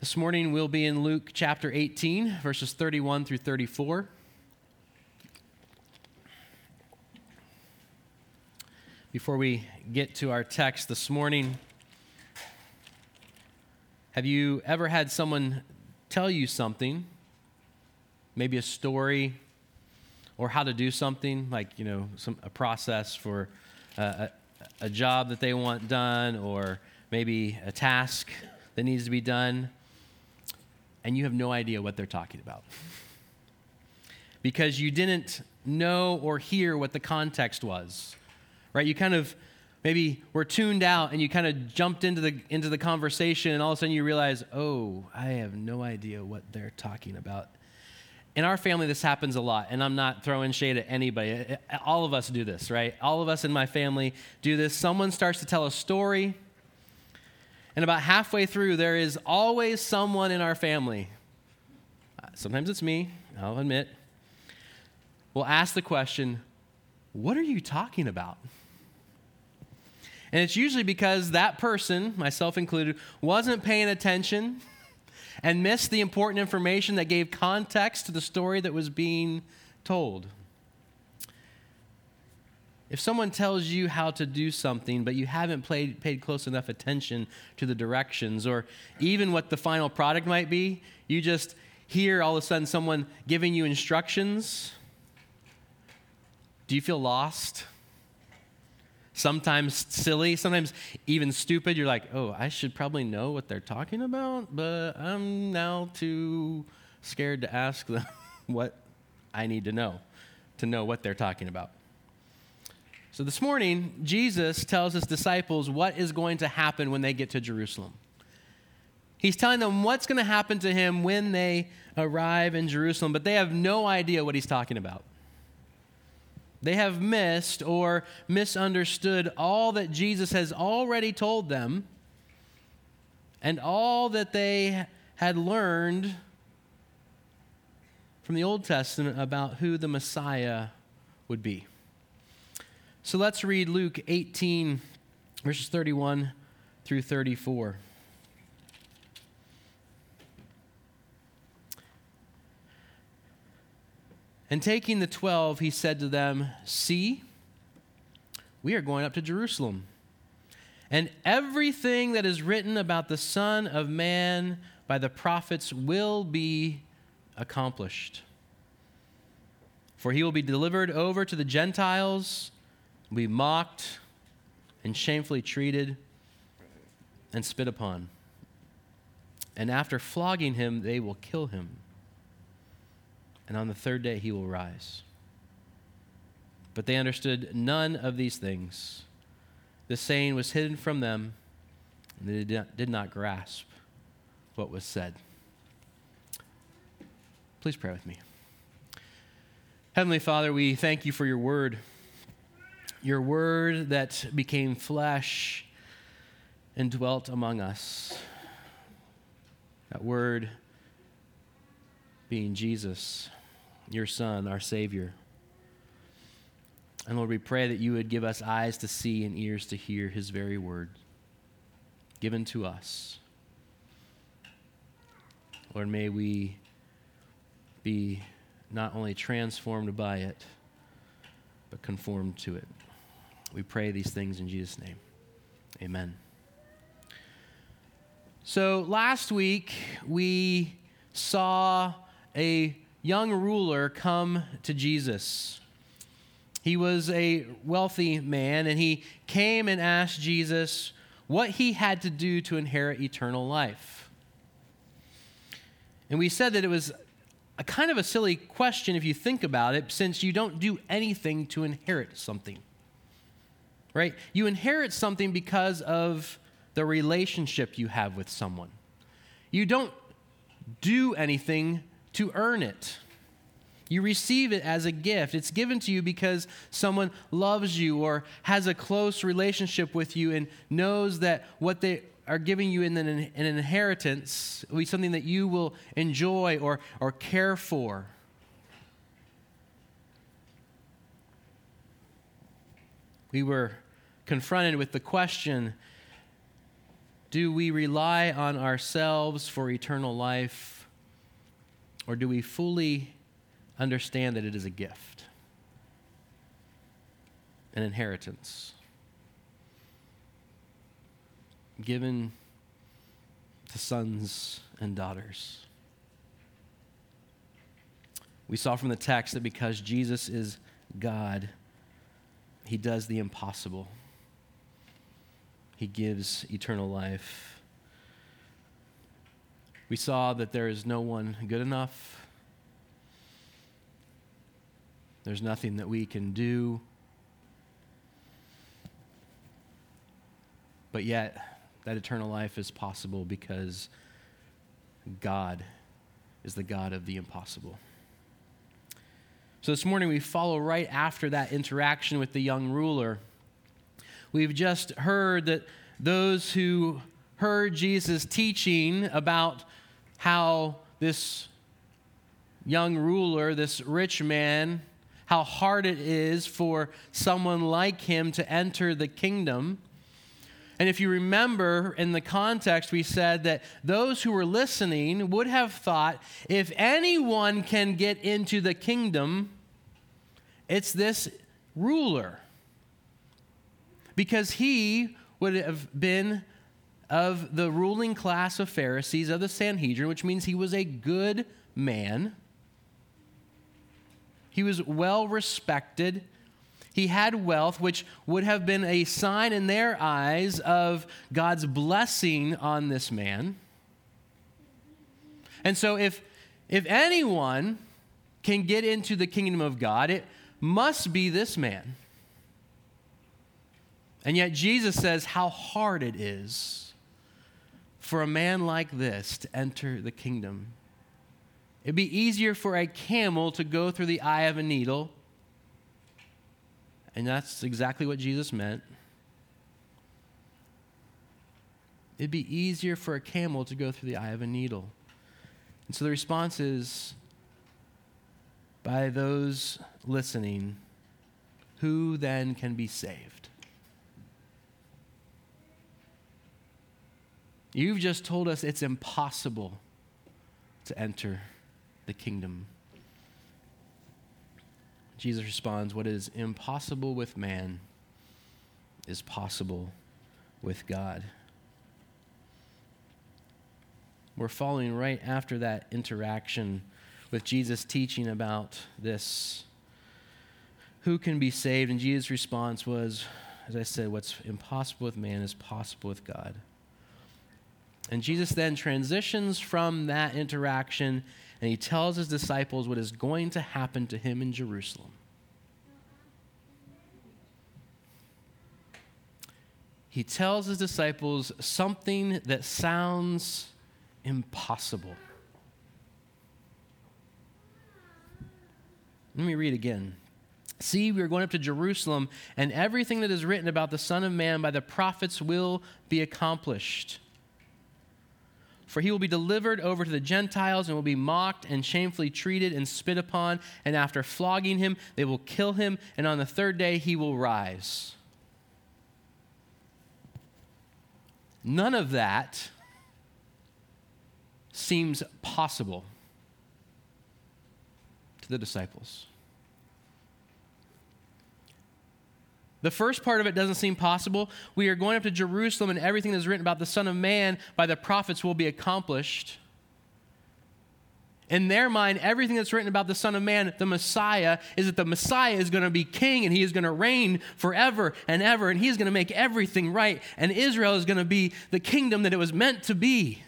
This morning we'll be in Luke chapter 18, verses 31 through 34. Before we get to our text this morning, have you ever had someone tell you something, maybe a story or how to do something, like, you know, a process for a job that they want done, or maybe a task that needs to be done? And you have no idea what they're talking about because you didn't know or hear what the context was, right? You kind of maybe were tuned out and you kind of jumped into the conversation, and all of a sudden you realize, oh, I have no idea what they're talking about. In our family, this happens a lot, and I'm not throwing shade at anybody. All of us do this, right? All of us in my family do this. Someone starts to tell a story, and about halfway through, there is always someone in our family. Sometimes it's me, I'll admit. We'll ask the question, what are you talking about? And it's usually because that person, myself included, wasn't paying attention and missed the important information that gave context to the story that was being told. If someone tells you how to do something, but you haven't paid close enough attention to the directions or even what the final product might be, you just hear all of a sudden someone giving you instructions. Do you feel lost? Sometimes silly, sometimes even stupid. You're like, oh, I should probably know what they're talking about, but I'm now too scared to ask them what I need to know what they're talking about. So this morning, Jesus tells his disciples what is going to happen when they get to Jerusalem. He's telling them what's going to happen to him when they arrive in Jerusalem, but they have no idea what he's talking about. They have missed or misunderstood all that Jesus has already told them and all that they had learned from the Old Testament about who the Messiah would be. So let's read Luke 18, verses 31 through 34. And taking the 12, he said to them, "See, we are going up to Jerusalem, and everything that is written about the Son of Man by the prophets will be accomplished. For he will be delivered over to the Gentiles, will be mocked and shamefully treated and spit upon. And after flogging him, they will kill him. And on the third day he will rise." But they understood none of these things. The saying was hidden from them, and they did not grasp what was said. Please pray with me. Heavenly Father, we thank you for your word that became flesh and dwelt among us. That word being Jesus, your Son, our Savior. And Lord, we pray that you would give us eyes to see and ears to hear his very word given to us. Lord, may we be not only transformed by it, but conformed to it. We pray these things in Jesus' name. Amen. So last week, we saw a young ruler come to Jesus. He was a wealthy man, and he came and asked Jesus what he had to do to inherit eternal life. And we said that it was a kind of a silly question if you think about it, since you don't do anything to inherit something, right? You inherit something because of the relationship you have with someone. You don't do anything to earn it. You receive it as a gift. It's given to you because someone loves you or has a close relationship with you and knows that what they are giving you in an inheritance will be something that you will enjoy or care for. We were confronted with the question, Do we rely on ourselves for eternal life, or do we fully understand that it is a gift, an inheritance, given to sons and daughters? We saw from the text that because Jesus is God, he does the impossible. He gives eternal life. We saw that there is no one good enough. There's nothing that we can do. But yet, that eternal life is possible because God is the God of the impossible. So this morning we follow right after that interaction with the young ruler. We've just heard that those who heard Jesus teaching about how this young ruler, this rich man, how hard it is for someone like him to enter the kingdom. And if you remember in the context, we said that those who were listening would have thought, if anyone can get into the kingdom, it's this ruler. Because he would have been of the ruling class of Pharisees, of the Sanhedrin, which means he was a good man. He was well respected. He had wealth, which would have been a sign in their eyes of God's blessing on this man. And so if anyone can get into the kingdom of God, it must be this man. And yet Jesus says how hard it is for a man like this to enter the kingdom. It'd be easier for a camel to go through the eye of a needle. And that's exactly what Jesus meant. It'd be easier for a camel to go through the eye of a needle. And so the response is, by those listening, who then can be saved? You've just told us it's impossible to enter the kingdom. Jesus responds, what is impossible with man is possible with God. We're following right after that interaction with Jesus teaching about this. Who can be saved? And Jesus' response was, as I said, what's impossible with man is possible with God. And Jesus then transitions from that interaction, and he tells his disciples what is going to happen to him in Jerusalem. He tells his disciples something that sounds impossible. Let me read again. See, we are going up to Jerusalem, and everything that is written about the Son of Man by the prophets will be accomplished. For he will be delivered over to the Gentiles and will be mocked and shamefully treated and spit upon. And after flogging him, they will kill him. And on the third day, he will rise. None of that seems possible to the disciples. The first part of it doesn't seem possible. We are going up to Jerusalem, and everything that's written about the Son of Man by the prophets will be accomplished. In their mind, everything that's written about the Son of Man, the Messiah, is that the Messiah is going to be king, and he is going to reign forever and ever, and he's going to make everything right, and Israel is going to be the kingdom that it was meant to be.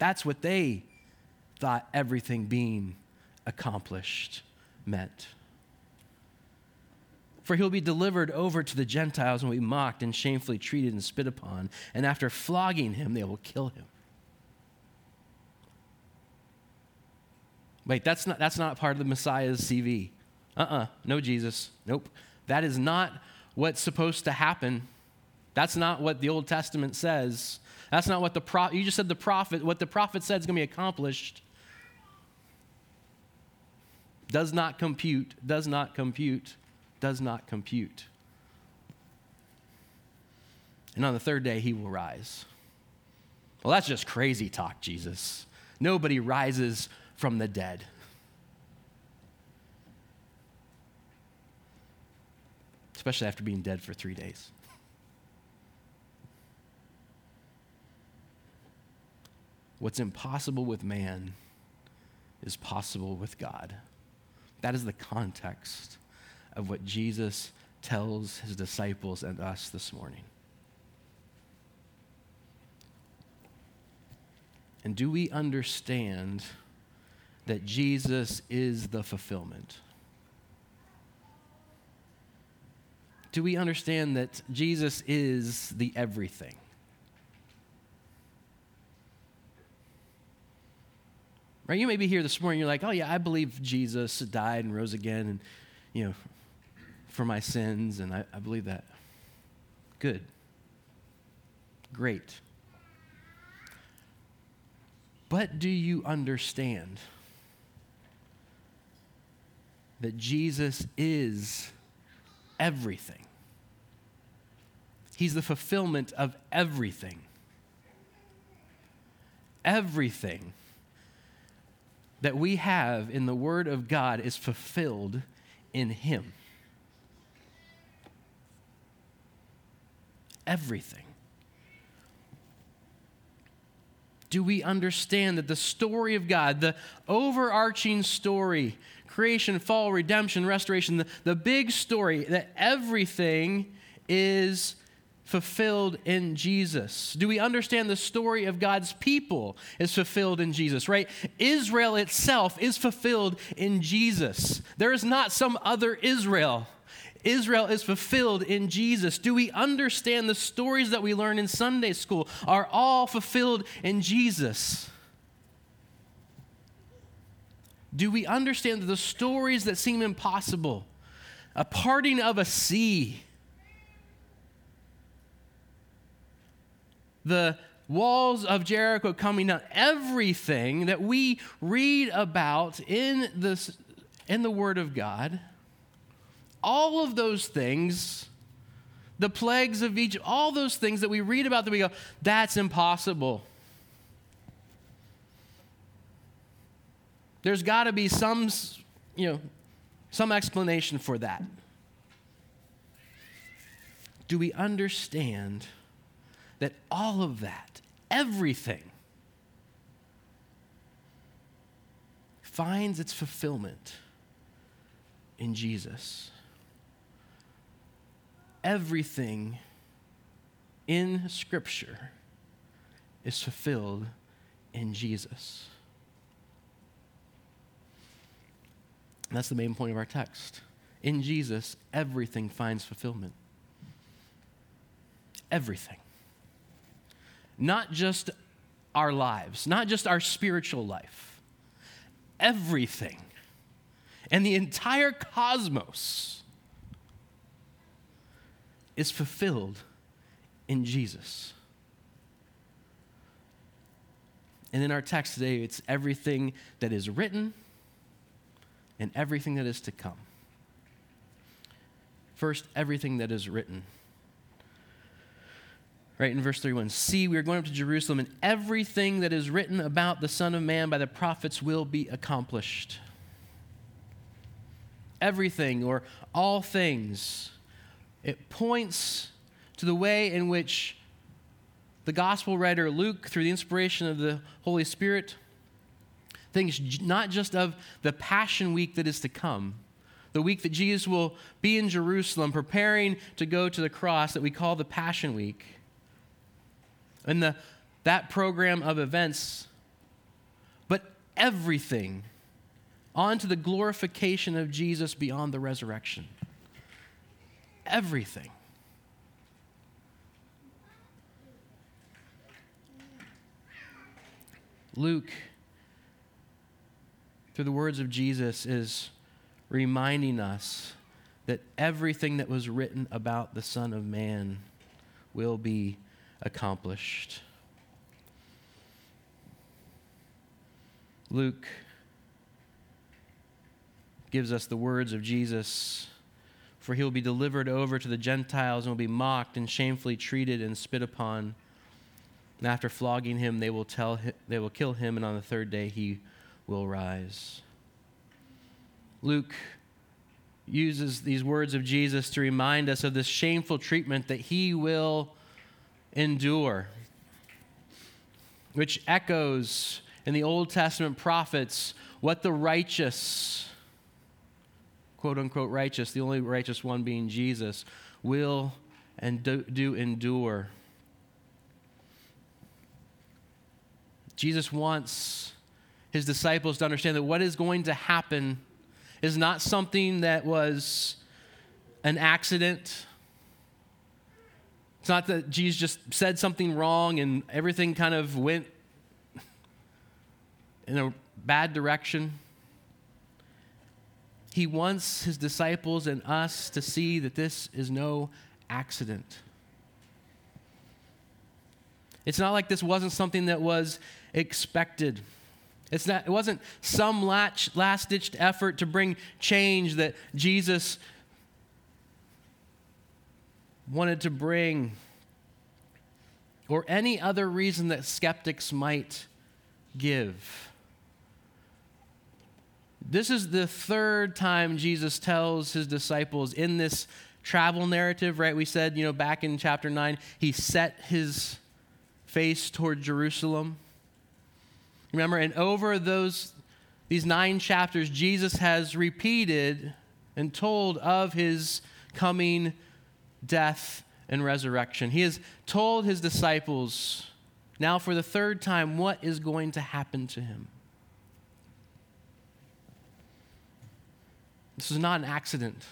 That's what they thought everything being accomplished meant. For he'll be delivered over to the Gentiles and will be mocked and shamefully treated and spit upon, and after flogging him, they will kill him. Wait, that's not part of the Messiah's CV. No, Jesus. Nope. That is not what's supposed to happen. That's not what the Old Testament says. That's not what you just said the prophet, what the prophet said is going to be accomplished. Does not compute, does not compute, does not compute. and on the third day he will rise. Well, that's just crazy talk, Jesus. Nobody rises from the dead. Especially after being dead for 3 days. What's impossible with man is possible with God. That is the context of what Jesus tells his disciples and us this morning. And do we understand that Jesus is the fulfillment? Do we understand that Jesus is the everything? Right? You may be here this morning, you're like, oh yeah, I believe Jesus died and rose again and, you know, for my sins, and I believe that. Good. Great. But do you understand that Jesus is everything? He's the fulfillment of everything. Everything that we have in the Word of God is fulfilled in Him. Everything. Do we understand that the story of God, the overarching story, creation, fall, redemption, restoration, the big story, that everything is fulfilled in Jesus? Do we understand the story of God's people is fulfilled in Jesus, right? Israel itself is fulfilled in Jesus. There is not some other Israel. Israel is fulfilled in Jesus. Do we understand the stories that we learn in Sunday school are all fulfilled in Jesus? Do we understand that the stories that seem impossible, a parting of a sea, the walls of Jericho coming down, everything that we read about in the Word of God, all of those things, the plagues of Egypt, all those things that we read about that we go, that's impossible. There's got to be some explanation for that. Do we understand that all of that, everything, finds its fulfillment in Jesus? Everything in Scripture is fulfilled in Jesus. And that's the main point of our text. In Jesus, everything finds fulfillment. Everything. Not just our lives, not just our spiritual life. Everything. And the entire cosmos is fulfilled in Jesus. And in our text today, it's everything that is written and everything that is to come. First, everything that is written. Right, in verse 31, see, we are going up to Jerusalem, and everything that is written about the Son of Man by the prophets will be accomplished. Everything, or all things. It points to the way in which the gospel writer Luke, through the inspiration of the Holy Spirit, thinks not just of the Passion Week that is to come, the week that Jesus will be in Jerusalem preparing to go to the cross that we call the Passion Week, and that program of events, but everything on to the glorification of Jesus beyond the resurrection. Everything. Luke, through the words of Jesus, is reminding us that everything that was written about the Son of Man will be accomplished. Luke gives us the words of Jesus For he will be delivered over to the Gentiles and will be mocked and shamefully treated and spit upon. And after flogging him, they will kill him, and on the third day he will rise." Luke uses these words of Jesus to remind us of this shameful treatment that he will endure, which echoes in the Old Testament prophets what the righteous, quote-unquote righteous, the only righteous one being Jesus, will and do endure. Jesus wants his disciples to understand that what is going to happen is not something that was an accident. It's not that Jesus just said something wrong and everything kind of went in a bad direction. He wants his disciples and us to see that this is no accident. It's not like this wasn't something that was expected. It wasn't some last-ditched effort to bring change that Jesus wanted to bring, or any other reason that skeptics might give. This is the third time Jesus tells his disciples in this travel narrative, right? We said, back in chapter 9, he set his face toward Jerusalem. Remember, and over these 9 chapters, Jesus has repeated and told of his coming death and resurrection. He has told his disciples now for the third time what is going to happen to him. This is not an accident.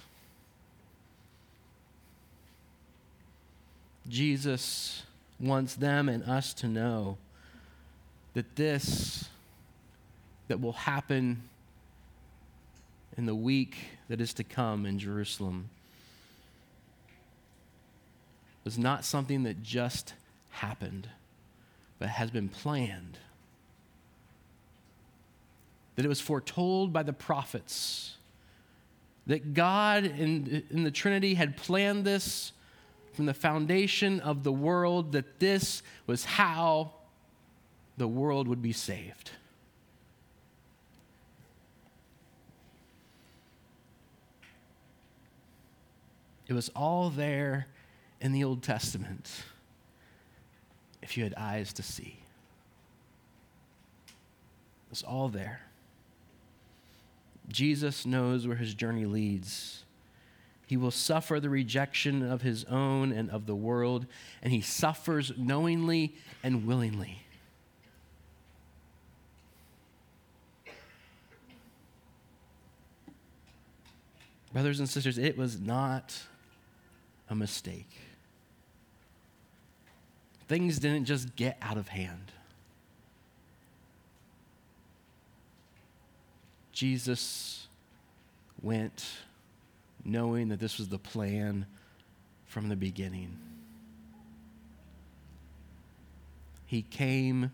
Jesus wants them and us to know that that will happen in the week that is to come in Jerusalem was not something that just happened, but has been planned. That it was foretold by the prophets. That God in the Trinity had planned this from the foundation of the world, that this was how the world would be saved. It was all there in the Old Testament, if you had eyes to see. It was all there. Jesus knows where his journey leads. He will suffer the rejection of his own and of the world, and he suffers knowingly and willingly. Brothers and sisters, it was not a mistake. Things didn't just get out of hand. Jesus went knowing that this was the plan from the beginning. He came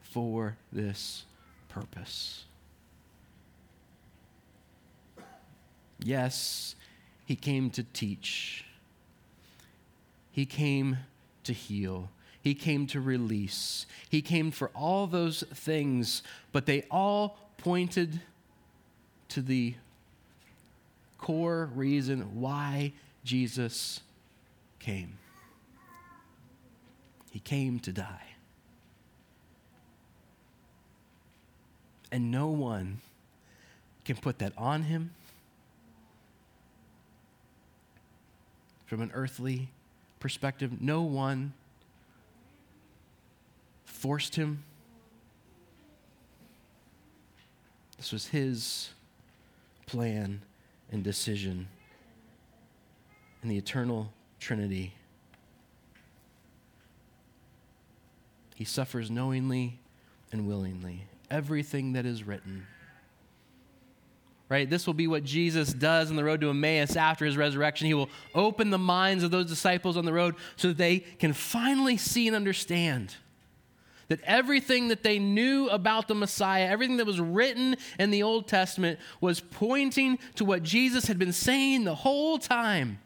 for this purpose. Yes, he came to teach. He came to heal. He came to release. He came for all those things, but they all pointed to the core reason why Jesus came. He came to die. And no one can put that on him from an earthly perspective. No one forced him. This was his plan and decision in the eternal Trinity. He suffers knowingly and willingly everything that is written. Right? This will be what Jesus does on the road to Emmaus after his resurrection. He will open the minds of those disciples on the road so that they can finally see and understand that everything that they knew about the Messiah, everything that was written in the Old Testament, was pointing to what Jesus had been saying the whole time.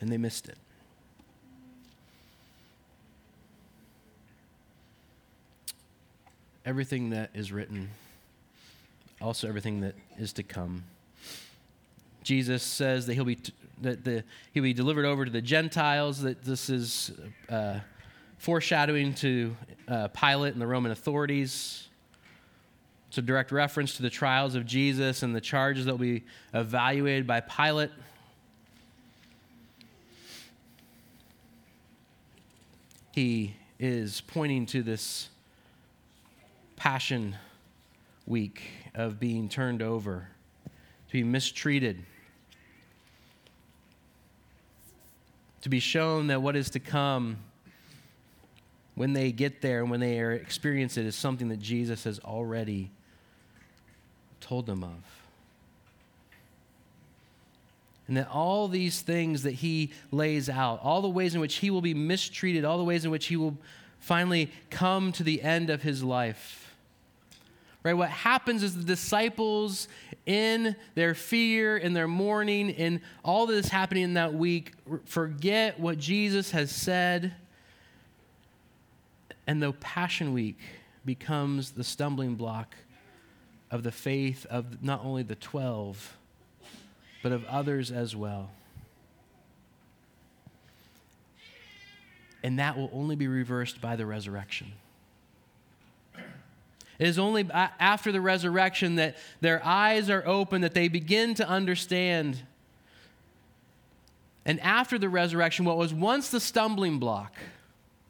And they missed it. Everything that is written, also everything that is to come. Jesus says that he'll be delivered over to the Gentiles, that this is foreshadowing to Pilate and the Roman authorities. It's a direct reference to the trials of Jesus and the charges that will be evaluated by Pilate. He is pointing to this Passion Week of being turned over, to be mistreated, to be shown that what is to come when they get there and when they experience it is something that Jesus has already told them of. And that all these things that he lays out, all the ways in which he will be mistreated, all the ways in which he will finally come to the end of his life. Right, what happens is the disciples, in their fear, in their mourning, in all that is happening in that week, forget what Jesus has said, and the Passion Week becomes the stumbling block of the faith of not only the 12, but of others as well. And that will only be reversed by the resurrection. It is only after the resurrection that their eyes are open, that they begin to understand. And after the resurrection, what was once the stumbling block,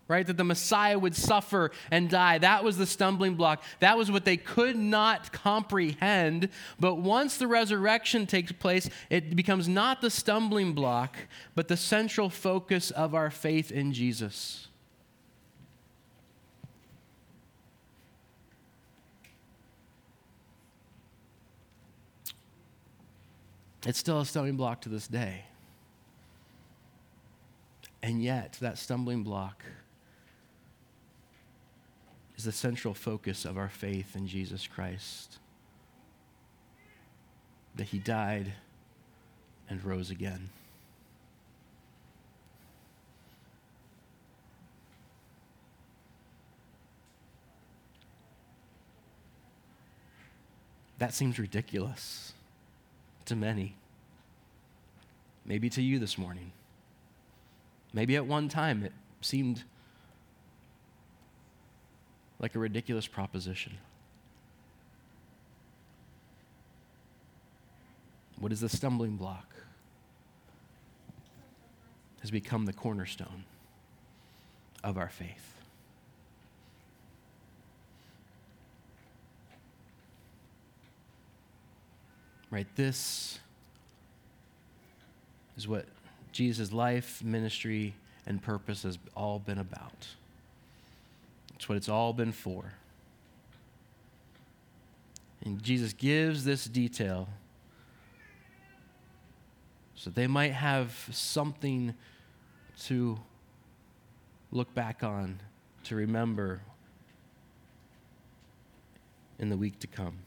right, that the Messiah would suffer and die, that was the stumbling block. That was what they could not comprehend. But once the resurrection takes place, it becomes not the stumbling block, but the central focus of our faith in Jesus. It's still a stumbling block to this day. And yet, that stumbling block is the central focus of our faith in Jesus Christ. That he died and rose again. That seems ridiculous to many. Maybe to you this morning. Maybe at one time it seemed like a ridiculous proposition. What is the stumbling block has become the cornerstone of our faith. Right, this is what Jesus' life, ministry, and purpose has all been about. It's what it's all been for. And Jesus gives this detail so they might have something to look back on, to remember in the week to come.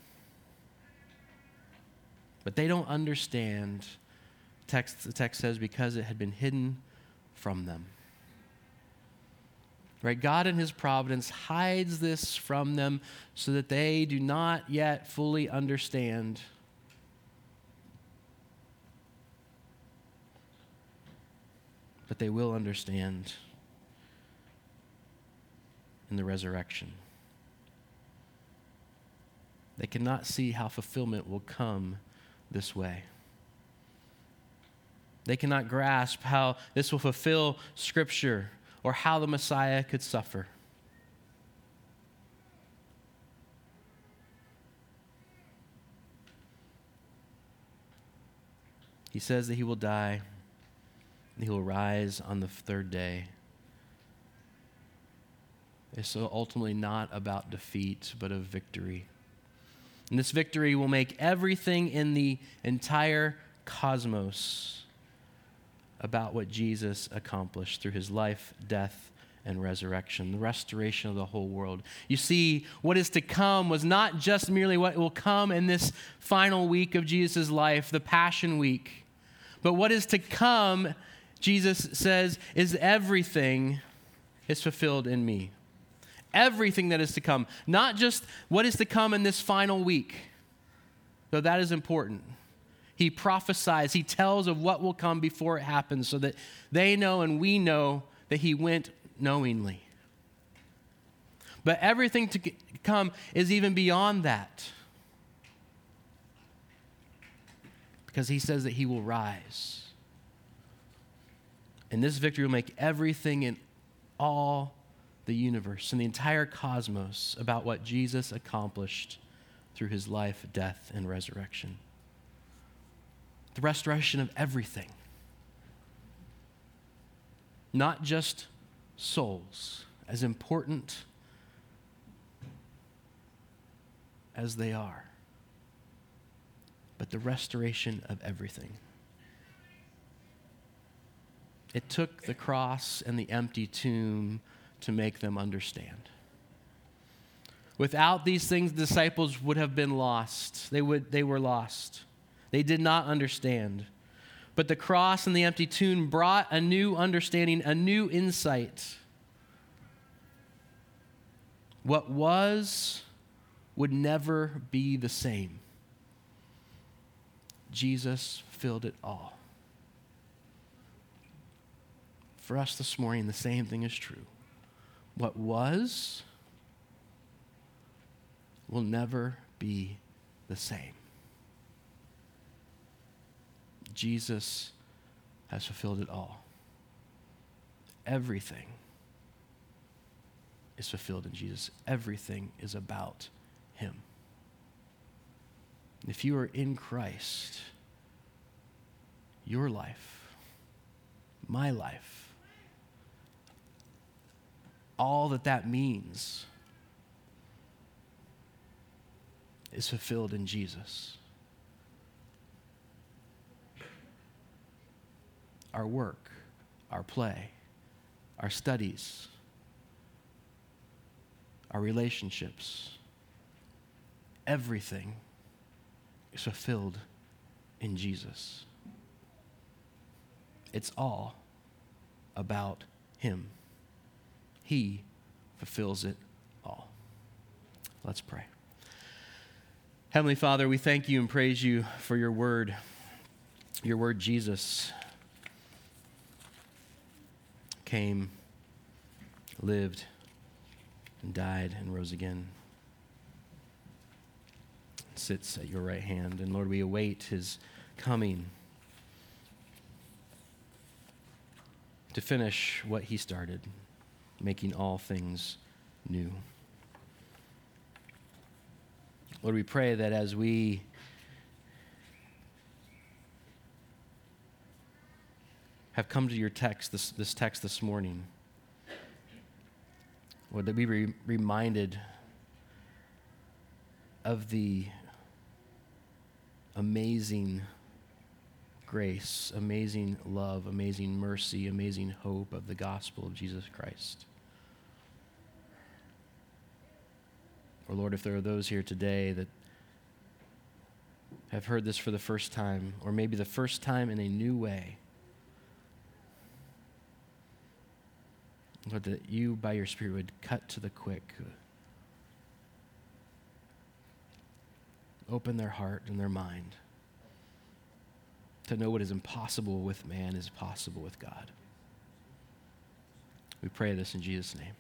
But they don't understand, the text says, because it had been hidden from them. Right? God in his providence hides this from them so that they do not yet fully understand. But they will understand in the resurrection. They cannot see how fulfillment will come this way. They cannot grasp how this will fulfill Scripture or how the Messiah could suffer. He says that he will die and he will rise on the third day. It's ultimately not about defeat, but of victory. And this victory will make everything in the entire cosmos about what Jesus accomplished through his life, death, and resurrection, the restoration of the whole world. You see, what is to come was not just merely what will come in this final week of Jesus' life, the Passion Week, but what is to come, Jesus says, is everything is fulfilled in me. Everything that is to come, not just what is to come in this final week, though that is important. He prophesies, he tells of what will come before it happens so that they know and we know that he went knowingly. But everything to come is even beyond that, because he says that he will rise. And this victory will make everything in all the universe and the entire cosmos about what Jesus accomplished through his life, death, and resurrection. The restoration of everything. Not just souls, as important as they are, but the restoration of everything. It took the cross and the empty tomb to make them understand. Without these things, the disciples would have been lost. They were lost. They did not understand. But the cross and the empty tomb brought a new understanding, a new insight. What was would never be the same. Jesus filled it all. For us this morning, the same thing is true. What was will never be the same. Jesus has fulfilled it all. Everything is fulfilled in Jesus. Everything is about him. And if you are in Christ, your life, my life, all that means is fulfilled in Jesus. Our work, our play, our studies, our relationships, everything is fulfilled in Jesus. It's all about him. He fulfills it all. Let's pray. Heavenly Father, we thank you and praise you for your word Jesus. Came, lived, and died, and rose again. Sits at your right hand. And Lord, we await his coming to finish what he started, making all things new. Lord, we pray that as we have come to your text, this text this morning, Lord, that we be reminded of the amazing grace, amazing love, amazing mercy, amazing hope of the gospel of Jesus Christ. Or Lord, if there are those here today that have heard this for the first time, or maybe the first time in a new way, Lord, that you, by your Spirit, would cut to the quick. Open their heart and their mind to know what is impossible with man is possible with God. We pray this in Jesus' name.